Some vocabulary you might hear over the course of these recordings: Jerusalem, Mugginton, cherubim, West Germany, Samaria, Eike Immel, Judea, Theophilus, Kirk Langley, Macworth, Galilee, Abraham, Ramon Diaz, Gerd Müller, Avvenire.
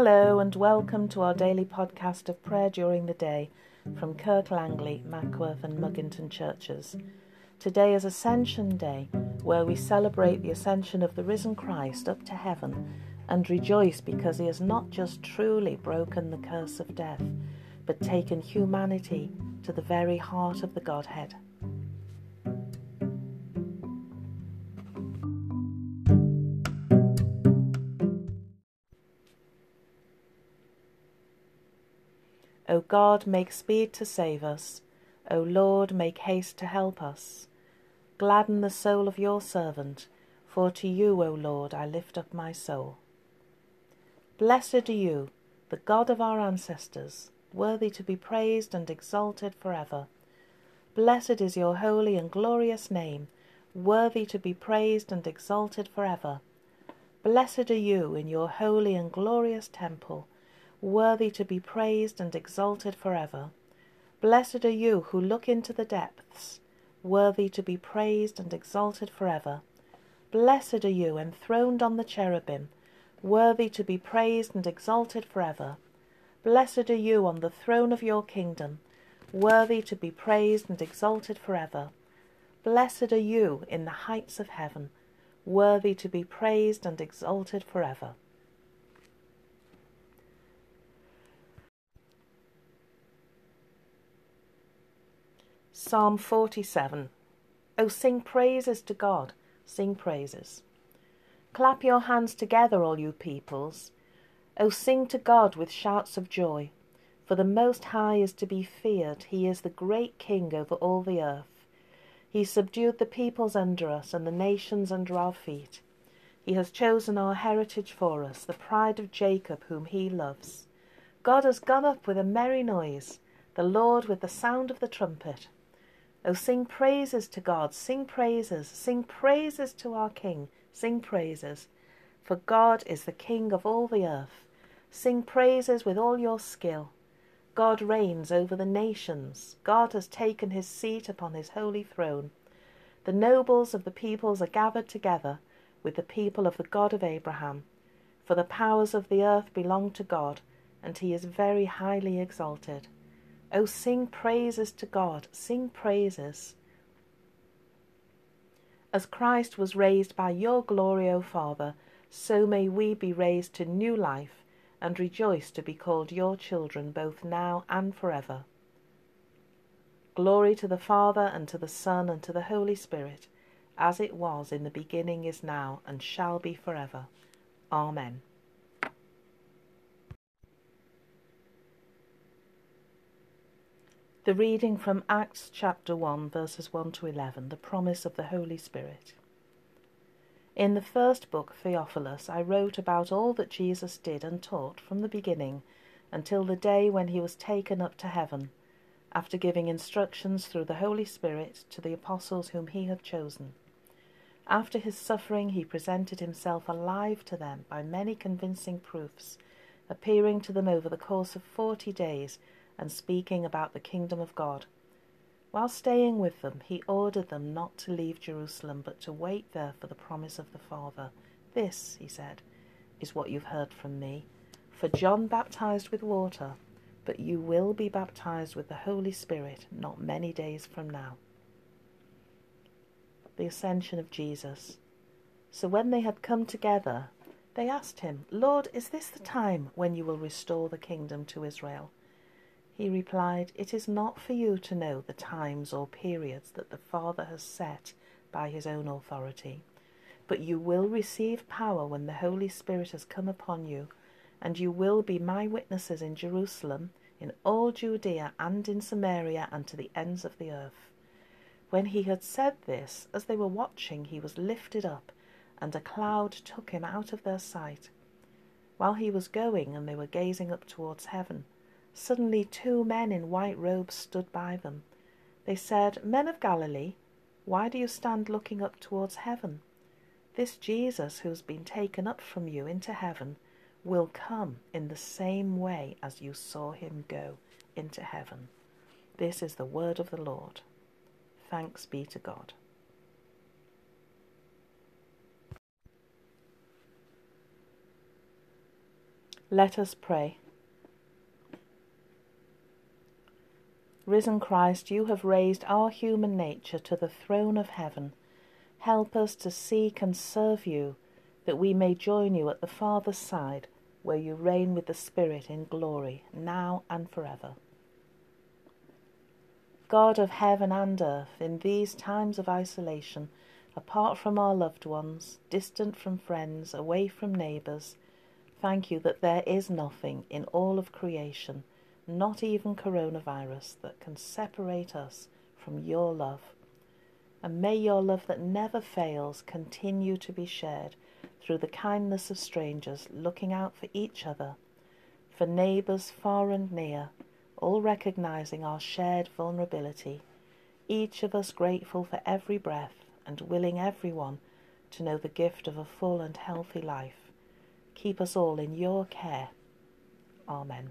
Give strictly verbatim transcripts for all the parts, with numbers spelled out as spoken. Hello and welcome to our daily podcast of prayer during the day from Kirk Langley, Macworth and Mugginton churches. Today is Ascension Day, where we celebrate the ascension of the risen Christ up to heaven and rejoice because he has not just truly broken the curse of death, but taken humanity to the very heart of the Godhead. O God, make speed to save us. O Lord, make haste to help us. Gladden the soul of your servant, for to you, O Lord, I lift up my soul. Blessed are you, the God of our ancestors, worthy to be praised and exalted forever. Blessed is your holy and glorious name, worthy to be praised and exalted forever. Blessed are you in your holy and glorious temple, worthy to be praised and exalted forever. Blessed are you who look into the depths, worthy to be praised and exalted forever. Blessed are you enthroned on the cherubim, worthy to be praised and exalted forever. Blessed are you on the throne of your kingdom, worthy to be praised and exalted forever. Blessed are you in the heights of heaven, worthy to be praised and exalted forever. Psalm forty-seven. Oh, sing praises to God, sing praises. Clap your hands together, all you peoples. Oh, sing to God with shouts of joy. For the Most High is to be feared. He is the great King over all the earth. He subdued the peoples under us and the nations under our feet. He has chosen our heritage for us, the pride of Jacob whom he loves. God has gone up with a merry noise, the Lord with the sound of the trumpet. O sing praises to God, sing praises, sing praises to our King, sing praises. For God is the King of all the earth. Sing praises with all your skill. God reigns over the nations. God has taken his seat upon his holy throne. The nobles of the peoples are gathered together with the people of the God of Abraham. For the powers of the earth belong to God, and he is very highly exalted. O sing praises to God, sing praises. As Christ was raised by your glory, O Father, so may we be raised to new life and rejoice to be called your children both now and forever. Glory to the Father, and to the Son, and to the Holy Spirit, as it was in the beginning, is now, and shall be forever. Amen. The reading from Acts chapter one, verses one to eleven, the promise of the Holy Spirit. In the first book, Theophilus, I wrote about all that Jesus did and taught from the beginning until the day when he was taken up to heaven, after giving instructions through the Holy Spirit to the apostles whom he had chosen. After his suffering, he presented himself alive to them by many convincing proofs, appearing to them over the course of forty days, and speaking about the kingdom of God. While staying with them, he ordered them not to leave Jerusalem, but to wait there for the promise of the Father. This, he said, is what you've heard from me. For John baptized with water, but you will be baptized with the Holy Spirit not many days from now. The Ascension of Jesus. So when they had come together, they asked him, Lord, is this the time when you will restore the kingdom to Israel? He replied, It is not for you to know the times or periods that the Father has set by his own authority, but you will receive power when the Holy Spirit has come upon you, and you will be my witnesses in Jerusalem, in all Judea and in Samaria, and to the ends of the earth. When he had said this, as they were watching, he was lifted up, and a cloud took him out of their sight. While he was going, and they were gazing up towards heaven, suddenly two men in white robes stood by them. They said, Men of Galilee, why do you stand looking up towards heaven? This Jesus who has been taken up from you into heaven will come in the same way as you saw him go into heaven. This is the word of the Lord. Thanks be to God. Let us pray. Risen Christ, you have raised our human nature to the throne of heaven. Help us to seek and serve you, that we may join you at the Father's side, where you reign with the Spirit in glory, now and forever. God of heaven and earth, in these times of isolation, apart from our loved ones, distant from friends, away from neighbours, thank you that there is nothing in all of creation, not even coronavirus, that can separate us from your love. And may your love that never fails continue to be shared through the kindness of strangers looking out for each other, for neighbours far and near, all recognising our shared vulnerability, each of us grateful for every breath and willing everyone to know the gift of a full and healthy life. Keep us all in your care. Amen.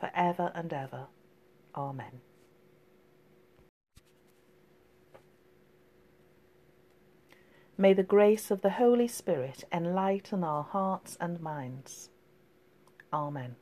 for ever and ever. Amen. May the grace of the Holy Spirit enlighten our hearts and minds. Amen.